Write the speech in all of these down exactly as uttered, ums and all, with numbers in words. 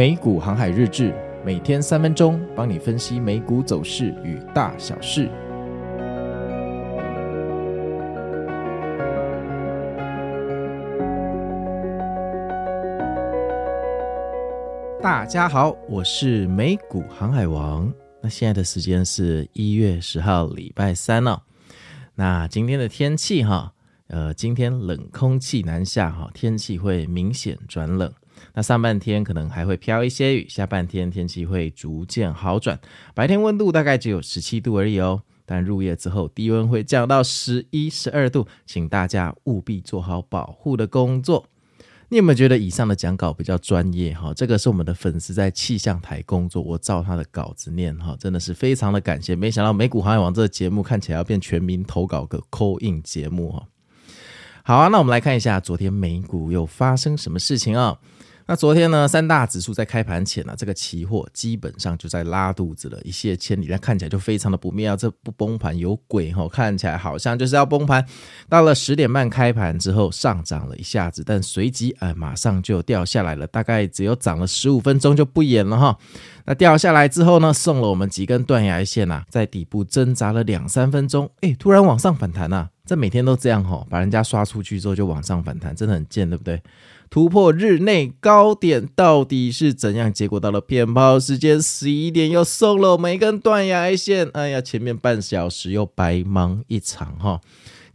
美股航海日志，每天三分钟，帮你分析美股走势与大小事。大家好，我是美股航海王。那现在的时间是一月十号礼拜三哦。那今天的天气哈、哦、呃今天冷空气南下哈、哦、天气会明显转冷。那上半天可能还会飘一些雨，下半天天气会逐渐好转。白天温度大概只有十七度而已哦，但入夜之后低温会降到十一、十二度，请大家务必做好保护的工作。你有没有觉得以上的讲稿比较专业？这个是我们的粉丝在气象台工作，我照他的稿子念，真的是非常的感谢。没想到美股航海王这个节目看起来要变全民投稿的 call in 节目。好啊，那我们来看一下昨天美股又发生什么事情啊、哦？那昨天呢，三大指数在开盘前呢、啊，这个期货基本上就在拉肚子了，一泻千里，但看起来就非常的不妙，这不崩盘有鬼、哦、看起来好像就是要崩盘。到了十点半开盘之后上涨了一下子，但随即、哎、马上就掉下来了，大概只有涨了十五分钟就不演了哈、哦。那掉下来之后呢，送了我们几根断崖线啊，在底部挣扎了两三分钟，哎，突然往上反弹啊。这每天都这样、哦、把人家刷出去之后就往上反弹，真的很贱，对不对？突破日内高点到底是怎样？结果到了骗炮时间十一点又送了我们一根断崖线，哎呀，前面半小时又白忙一场、哦、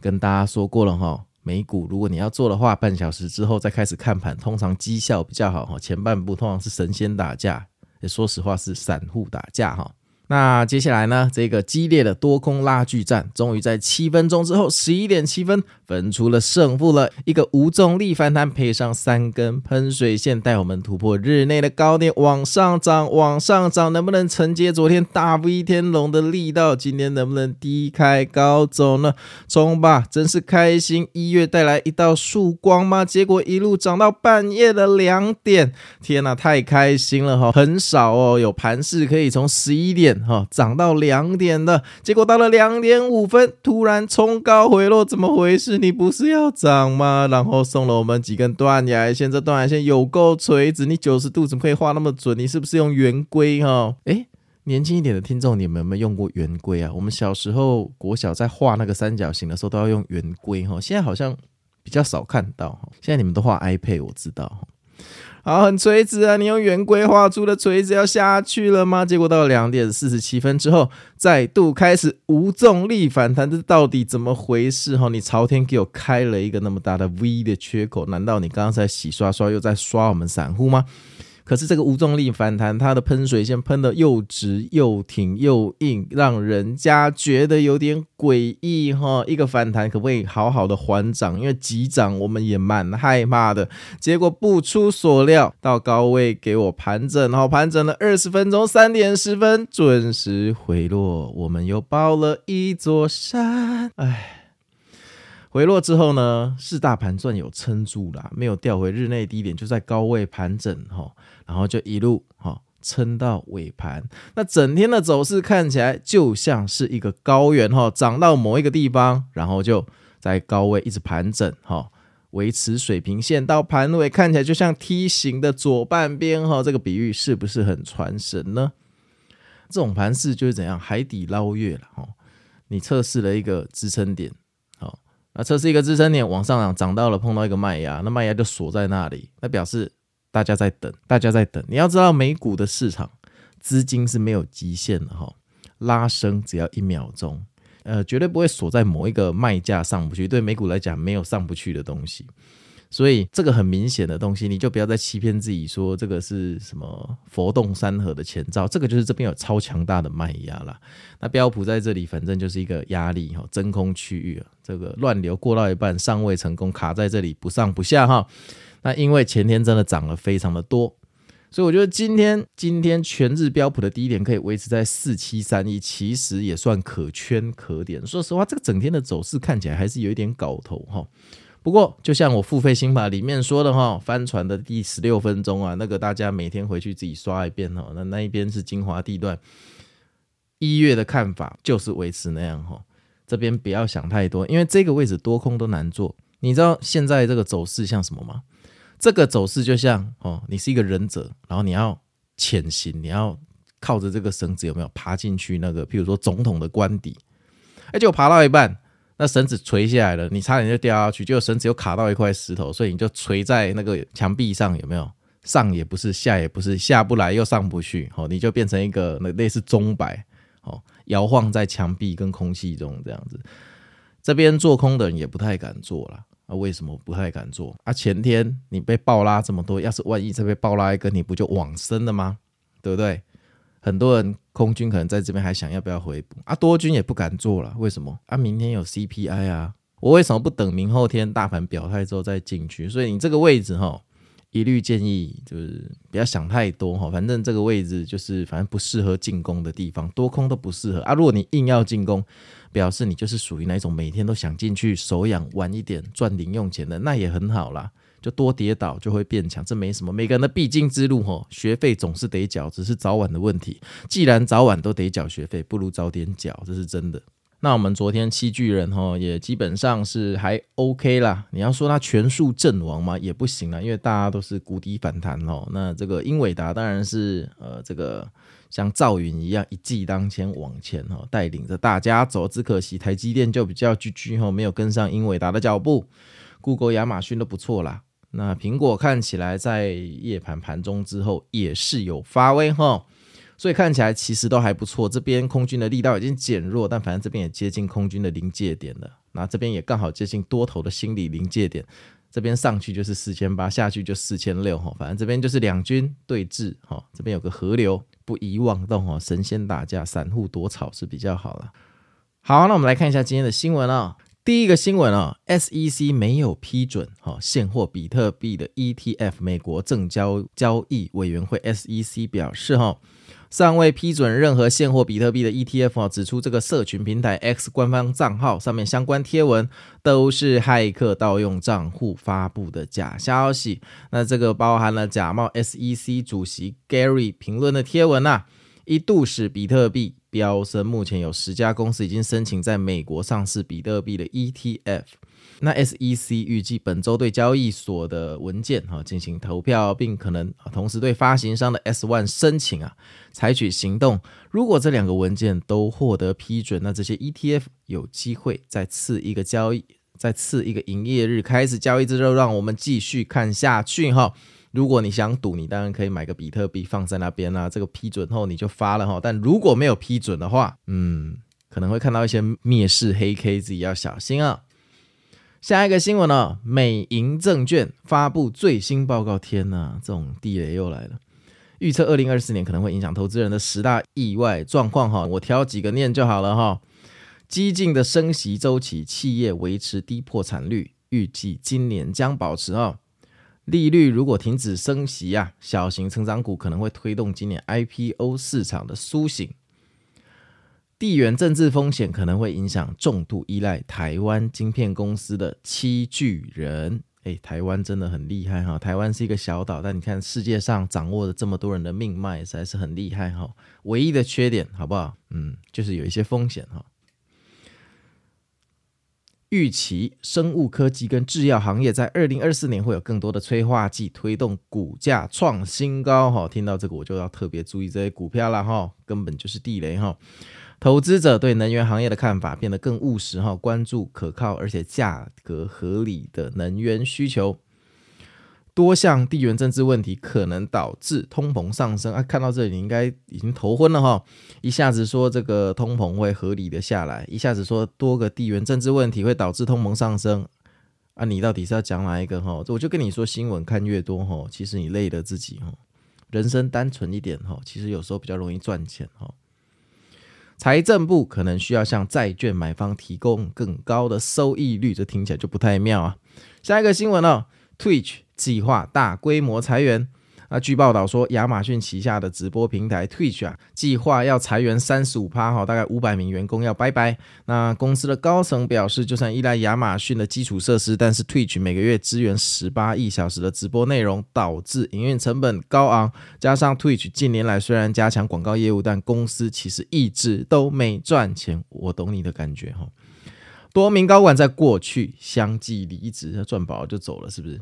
跟大家说过了、哦、美股如果你要做的话，半小时之后再开始看盘，通常绩效比较好，前半部通常是神仙打架，也说实话是散户打架、哦。那接下来呢，这个激烈的多空拉锯战终于在七分钟之后十一点七分分出了胜负了，一个无重力反弹配上三根喷水线，带我们突破日内的高点，往上涨往上涨，能不能承接昨天大 V 天龙的力道？今天能不能低开高走呢？冲吧，真是开心，一月带来一道曙光吗？结果一路涨到半夜的两点，天哪、啊、太开心了、哦、很少哦有盘势可以从十一点哦、涨到两点了，结果到了两点五分突然冲高回落，怎么回事？你不是要涨吗？然后送了我们几根断崖线，这断崖线有够垂直，你九十度怎么可以画那么准？你是不是用圆规、哦、诶，年轻一点的听众，你们有没有用过圆规啊？我们小时候国小在画那个三角形的时候都要用圆规、哦、现在好像比较少看到，现在你们都画 iPad 我知道，好，很垂直啊，你用圆规画出的垂直要下去了吗？结果到两点四十七分之后再度开始无重力反弹，这到底怎么回事、哦、你朝天给我开了一个那么大的 V 的缺口，难道你刚刚在洗刷刷又在刷我们散户吗？可是这个无重力反弹，它的喷水线喷得又直又挺又硬，让人家觉得有点诡异、哦、一个反弹可不可以好好的缓涨？因为急涨我们也蛮害怕的。结果不出所料，到高位给我盘整，然后盘整了二十分钟，三点十分准时回落，我们又包了一座山。哎，回落之后呢，四大盘算有撑住啦，没有掉回日内低点，就在高位盘整，然后就一路撑到尾盘。那整天的走势看起来就像是一个高原，涨到某一个地方，然后就在高位一直盘整，维持水平线到盘尾，看起来就像梯形的左半边，这个比喻是不是很传神呢？这种盘势就是怎样，海底捞月啦，你测试了一个支撑点，那测试一个支撑点往上涨，涨到了碰到一个卖压，那卖压就锁在那里，那表示大家在等，大家在等。你要知道美股的市场资金是没有极限的、哦、拉升只要一秒钟，呃，绝对不会锁在某一个卖价上不去，对美股来讲没有上不去的东西，所以这个很明显的东西你就不要再欺骗自己说这个是什么佛动山河的前兆，这个就是这边有超强大的卖压啦。那标普在这里反正就是一个压力、哦、真空区域、啊、这个乱流过到一半尚未成功，卡在这里不上不下哈。那因为前天真的涨了非常的多，所以我觉得今天今天全日标普的低点可以维持在四七三一，其实也算可圈可点。说实话这个整天的走势看起来还是有一点搞头哈、哦。不过就像我付费心法里面说的、哦、翻船的第十六分钟啊，那个大家每天回去自己刷一遍、哦、那, 那一边是精华地段，一月的看法就是维持那样、哦、这边不要想太多，因为这个位置多空都难做。你知道现在这个走势像什么吗？这个走势就像、哦、你是一个忍者，然后你要潜行，你要靠着这个绳子有没有爬进去那个譬如说总统的官邸，而且我爬到一半那绳子垂下来了，你差点就掉下去，结果绳子又卡到一块石头，所以你就垂在那个墙壁上，有没有？上也不是，下也不是，下不来又上不去、哦、你就变成一个类似钟摆、哦、摇晃在墙壁跟空气中这样子。这边做空的人也不太敢做啦、啊、为什么不太敢做啊？前天你被爆拉这么多，要是万一再被爆拉一根，你不就往生了吗？对不对？很多人空军可能在这边还想要不要回补啊，多军也不敢做了，为什么啊？明天有 C P I 啊，我为什么不等明后天大盘表态之后再进去？所以你这个位置哈，一律建议就是不要想太多哈，反正这个位置就是反正不适合进攻的地方，多空都不适合啊。如果你硬要进攻，表示你就是属于那种每天都想进去手痒玩一点赚零用钱的，那也很好啦。就多跌倒就会变强，这没什么，每个人的必经之路、哦、学费总是得缴，只是早晚的问题，既然早晚都得缴学费，不如早点缴，这是真的。那我们昨天七巨人、哦、也基本上是还 OK 啦，你要说他全数阵亡嘛也不行啦，因为大家都是谷底反弹、哦、那这个英伟达当然是、呃、这个像赵云一样一骑当先往前、哦、带领着大家走，只可惜台积电就比较 G G、哦、没有跟上英伟达的脚步， Google 亚马逊都不错啦。那苹果看起来在夜盘盘中之后也是有发威吼，所以看起来其实都还不错。这边空军的力道已经减弱，但反正这边也接近空军的临界点了，那这边也刚好接近多头的心理临界点，这边上去就是四千八百，下去就四千六百吼，反正这边就是两军对峙吼，这边有个河流不宜妄动吼，神仙打架散户躲草是比较好了。好，那我们来看一下今天的新闻啊、哦。第一个新闻、哦、S E C 没有批准、哦、现货比特币的 E T F， 美国证交交易委员会 S E C 表示、哦、尚未批准任何现货比特币的 E T F、哦、指出这个社群平台 X 官方账号上面相关贴文都是骇客盗用账户发布的假消息，那这个包含了假冒 S E C 主席 Gary 评论的贴文啊，一度使比特币飙升，目前有十家公司已经申请在美国上市比特币的 E T F。 那 S E C 预计本周对交易所的文件、哦、进行投票，并可能同时对发行商的 S 一 申请、啊、采取行动。如果这两个文件都获得批准，那这些 E T F 有机会再次一个交易再次一个营业日开始交易，这就让我们继续看下去哈、哦。如果你想赌，你当然可以买个比特币放在那边啦、啊。这个批准后你就发了哈，但如果没有批准的话，嗯，可能会看到一些灭世黑 K， 自己要小心啊。下一个新闻哦，美银证券发布最新报告，天哪，这种地雷又来了。预测二零二四年可能会影响投资人的十大意外状况哈，我挑几个念就好了哈。激进的升息周期，企业维持低破产率，预计今年将保持哦。利率如果停止升息啊，小型成长股可能会推动今年 I P O 市场的苏醒。地缘政治风险可能会影响重度依赖台湾晶片公司的七巨人。欸、台湾真的很厉害哈，台湾是一个小岛，但你看世界上掌握了这么多人的命脉，实在是很厉害哈。唯一的缺点好不好？嗯，就是有一些风险哈。预期生物科技跟制药行业在二零二四年会有更多的催化剂推动股价创新高，听到这个我就要特别注意这些股票啦，根本就是地雷。投资者对能源行业的看法变得更务实，关注可靠而且价格合理的能源需求。多项地缘政治问题可能导致通膨上升、啊、看到这里你应该已经头昏了哈！一下子说这个通膨会合理的下来，一下子说多个地缘政治问题会导致通膨上升啊！你到底是要讲哪一个哈？我就跟你说，新闻看越多哈，其实你累了自己哈。人生单纯一点哈，其实有时候比较容易赚钱哈。财政部可能需要向债券买方提供更高的收益率，这听起来就不太妙啊！下一个新闻哦 ，Twitch。计划大规模裁员。那据报道说，亚马逊旗下的直播平台 Twitch、啊、计划要裁员 百分之三十五、哦、大概五百名员工要拜拜。那公司的高层表示，就算依赖亚马逊的基础设施，但是 Twitch 每个月支援十八亿小时的直播内容，导致营运成本高昂。加上 Twitch 近年来虽然加强广告业务，但公司其实一直都没赚钱。我懂你的感觉、哦、多名高管在过去相继离职，赚饱就走了是不是？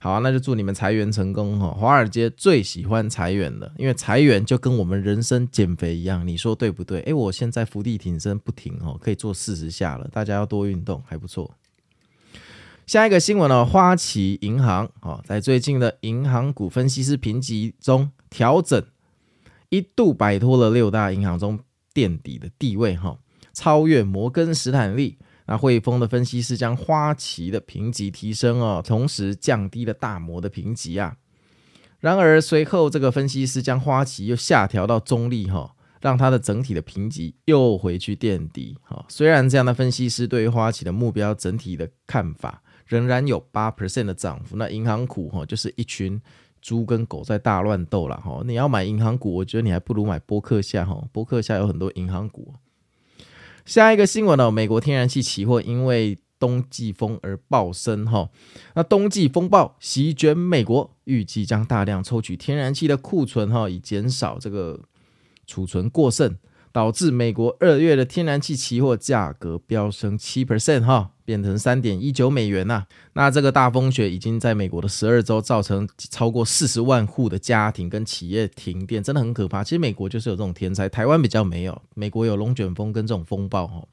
好啊，那就祝你们裁员成功哦。华尔街最喜欢裁员了，因为裁员就跟我们人生减肥一样，你说对不对？哎，我现在伏地挺身不停哦，可以做四十下了，大家要多运动，还不错。下一个新闻呢、哦，花旗银行、哦、在最近的银行股分析师评级中调整，一度摆脱了六大银行中垫底的地位、哦、超越摩根史坦利。那汇丰的分析师将花旗的评级提升哦，同时降低了大摩的评级啊。然而随后这个分析师将花旗又下调到中立、哦、让它的整体的评级又回去垫底、哦、虽然这样的分析师对于花旗的目标整体的看法仍然有 百分之八 的涨幅，那银行股、哦、就是一群猪跟狗在大乱斗啦、哦、你要买银行股，我觉得你还不如买波克夏、哦、波克夏有很多银行股。下一个新闻呢、哦？美国天然气期货因为冬季风而暴升、哦、那冬季风暴席卷美国，预计将大量抽取天然气的库存、哦、以减少这个储存过剩，导致美国二月的天然气期货价格飙升 百分之七、哦、变成 三点一九 美元、啊、那这个大风雪已经在美国的十二州造成超过四十万户的家庭跟企业停电，真的很可怕。其实美国就是有这种天灾，台湾比较没有，美国有龙卷风跟这种风暴、哦、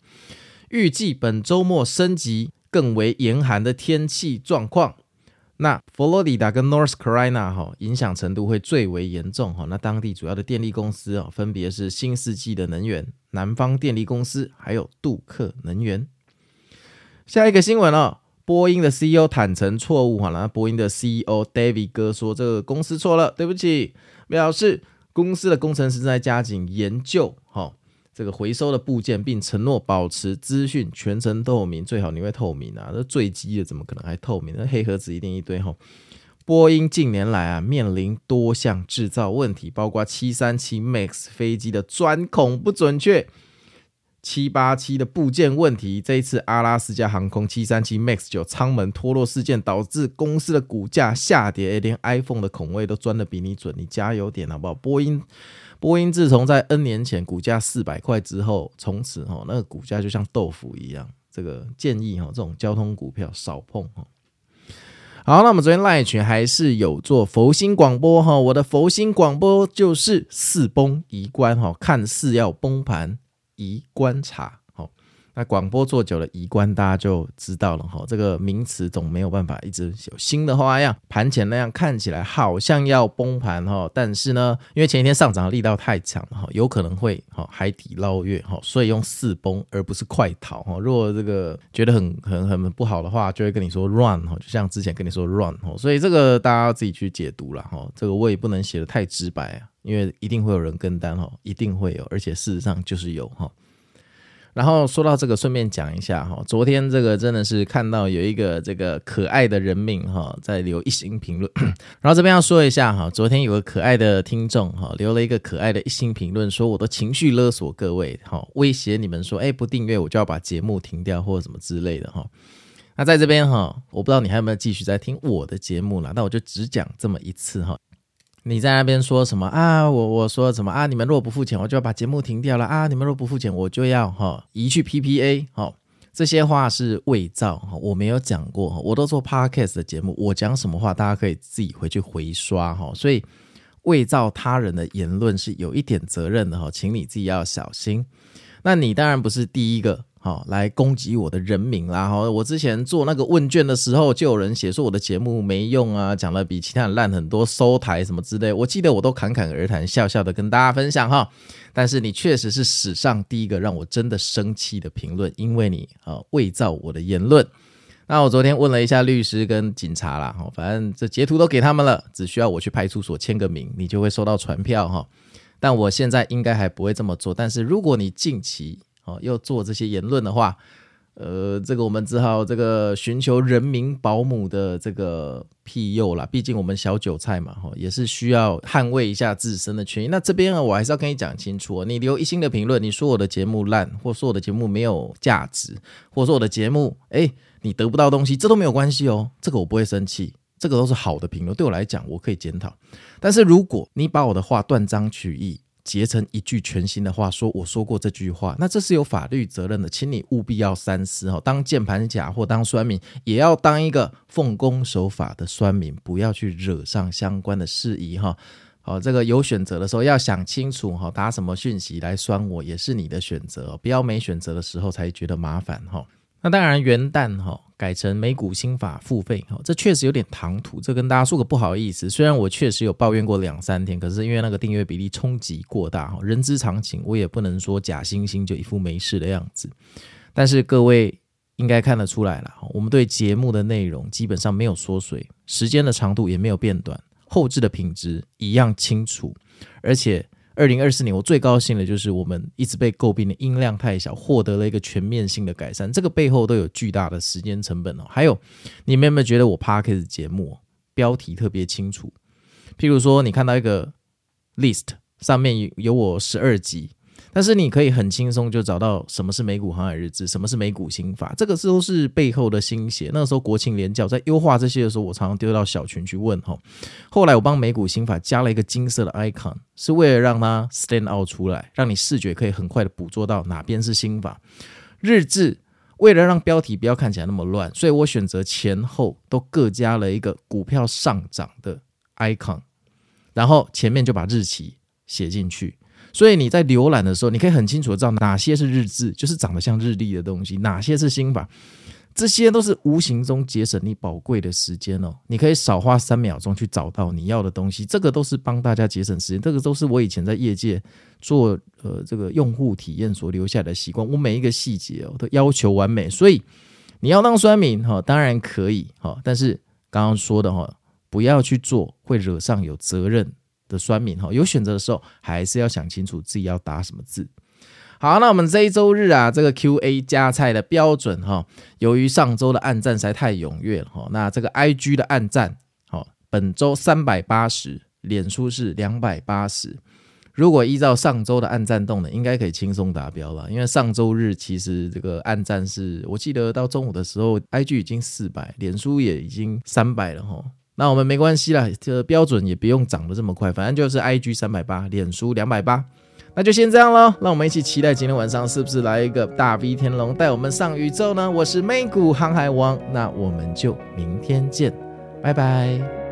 预计本周末升级更为严寒的天气状况，那佛罗里达跟 North Carolina、哦、影响程度会最为严重、哦、那当地主要的电力公司、哦、分别是新世纪的能源、南方电力公司还有杜克能源。下一个新闻、哦、波音的 C E O 坦承错误、哦、那波音的 C E O David 哥说这个公司错了，对不起，表示公司的工程师正在加紧研究、哦、这个回收的部件，并承诺保持资讯全程透明，最好你会透明啊，这坠机的怎么可能还透明？那黑盒子一定一堆、哦、波音近年来啊面临多项制造问题，包括七三七 M A X 飞机的钻孔不准确、七八七的部件问题，这一次阿拉斯加航空七三七 M A X 九 舱门脱落事件导致公司的股价下跌，连 iPhone 的孔位都钻得比你准，你加油点好不好？波音波音自从在 N 年前股价四百块之后，从此、哦、那个股价就像豆腐一样，这个建议、哦、这种交通股票少碰、哦、好，那我们昨天 LINE 群还是有做佛心广播、哦、我的佛心广播就是四崩一关、哦、看似要崩盘移观察、哦、那广播做久了移观大家就知道了、哦、这个名词总没有办法一直有新的花样，盘前那样看起来好像要崩盘、哦、但是呢因为前一天上涨的力道太强了、哦、有可能会、哦、海底捞月、哦、所以用四崩而不是快逃、哦、如果这个觉得 很, 很, 很不好的话就会跟你说 run、哦、就像之前跟你说 run、哦、所以这个大家要自己去解读啦、哦、这个我也不能写得太直白啊，因为一定会有人跟单，一定会有，而且事实上就是有。然后说到这个顺便讲一下，昨天这个真的是看到有一个这个可爱的人名在留一星评论然后这边要说一下，昨天有个可爱的听众留了一个可爱的一星评论，说我都情绪勒索各位，威胁你们说哎，不订阅我就要把节目停掉或者什么之类的。那在这边我不知道你还有没有继续在听我的节目啦，那我就只讲这么一次，你在那边说什么啊？我我说什么啊？你们若不付钱，我就要把节目停掉了啊！你们若不付钱，我就要哈移去 P P A 哈、哦。这些话是伪造哈，我没有讲过，我都做 Podcast 的节目，我讲什么话，大家可以自己回去回刷哈、哦。所以伪造他人的言论是有一点责任的哈、哦，请你自己要小心。那你当然不是第一个。好，来攻击我的人名啦！我之前做那个问卷的时候，就有人写说我的节目没用啊，讲的比其他人烂很多，收台什么之类。我记得我都侃侃而谈，笑笑的跟大家分享哈。但是你确实是史上第一个让我真的生气的评论，因为你啊伪造我的言论。那我昨天问了一下律师跟警察啦，反正这截图都给他们了，只需要我去派出所签个名，你就会收到传票哈。但我现在应该还不会这么做，但是如果你近期，哦、又做这些言论的话，呃，这个我们只好这个寻求人民保姆的这个庇佑啦，毕竟我们小韭菜嘛、哦、也是需要捍卫一下自身的权益。那这边、啊、我还是要跟你讲清楚、哦、你留一星的评论，你说我的节目烂，或说我的节目没有价值，或说我的节目哎你得不到东西，这都没有关系哦，这个我不会生气，这个都是好的评论，对我来讲我可以检讨。但是如果你把我的话断章取义，截成一句全新的话说我说过这句话，那这是有法律责任的，请你务必要三思、哦、当键盘侠或当酸民也要当一个奉公守法的酸民，不要去惹上相关的事宜、哦哦、这个有选择的时候要想清楚、哦、打什么讯息来酸我也是你的选择、哦、不要没选择的时候才觉得麻烦、哦、那当然元旦、哦、改成美股新法付费、哦、这确实有点唐突，这跟大家说个不好意思，虽然我确实有抱怨过两三天，可是因为那个订阅比例冲击过大、哦、人之常情，我也不能说假惺惺就一副没事的样子，但是各位应该看得出来啦，我们对节目的内容基本上没有缩水，时间的长度也没有变短，后制的品质一样清楚，而且二零二四年我最高兴的就是我们一直被诟病的音量太小获得了一个全面性的改善，这个背后都有巨大的时间成本、哦、还有你们有没有觉得我 Podcast 节目、哦、标题特别清楚，譬如说你看到一个 list 上面有我十二集，但是你可以很轻松就找到什么是美股航海日志，什么是美股心法，这个都是背后的心血。那个时候国庆连假在优化这些的时候，我常常丢到小群去问，后来我帮美股心法加了一个金色的 icon， 是为了让它 stand out 出来，让你视觉可以很快的捕捉到哪边是心法。日志为了让标题不要看起来那么乱，所以我选择前后都各加了一个股票上涨的 icon， 然后前面就把日期写进去，所以你在浏览的时候你可以很清楚的知道哪些是日志，就是长得像日历的东西，哪些是心法，这些都是无形中节省你宝贵的时间哦。你可以少花三秒钟去找到你要的东西，这个都是帮大家节省时间，这个都是我以前在业界做、呃、这个用户体验所留下的习惯，我每一个细节、哦、都要求完美，所以你要当酸民、哦、当然可以、哦、但是刚刚说的、哦、不要去做会惹上有责任的酸民，有选择的时候还是要想清楚自己要打什么字。好，那我们这一周日啊，这个 Q A 加菜的标准，由于上周的按赞实在太踊跃了，那这个 I G 的按赞本周三百八十，脸书是两百八十，如果依照上周的按赞动能应该可以轻松达标了，因为上周日其实这个按赞是我记得到中午的时候 I G 已经四百，脸书也已经三百了，那我们没关系啦，这个标准也不用涨得这么快，反正就是 I G 三百八十， 脸书两百八十，那就先这样咯，让我们一起期待今天晚上是不是来一个大 V 天龙带我们上宇宙呢。我是美股航海王，那我们就明天见，拜拜。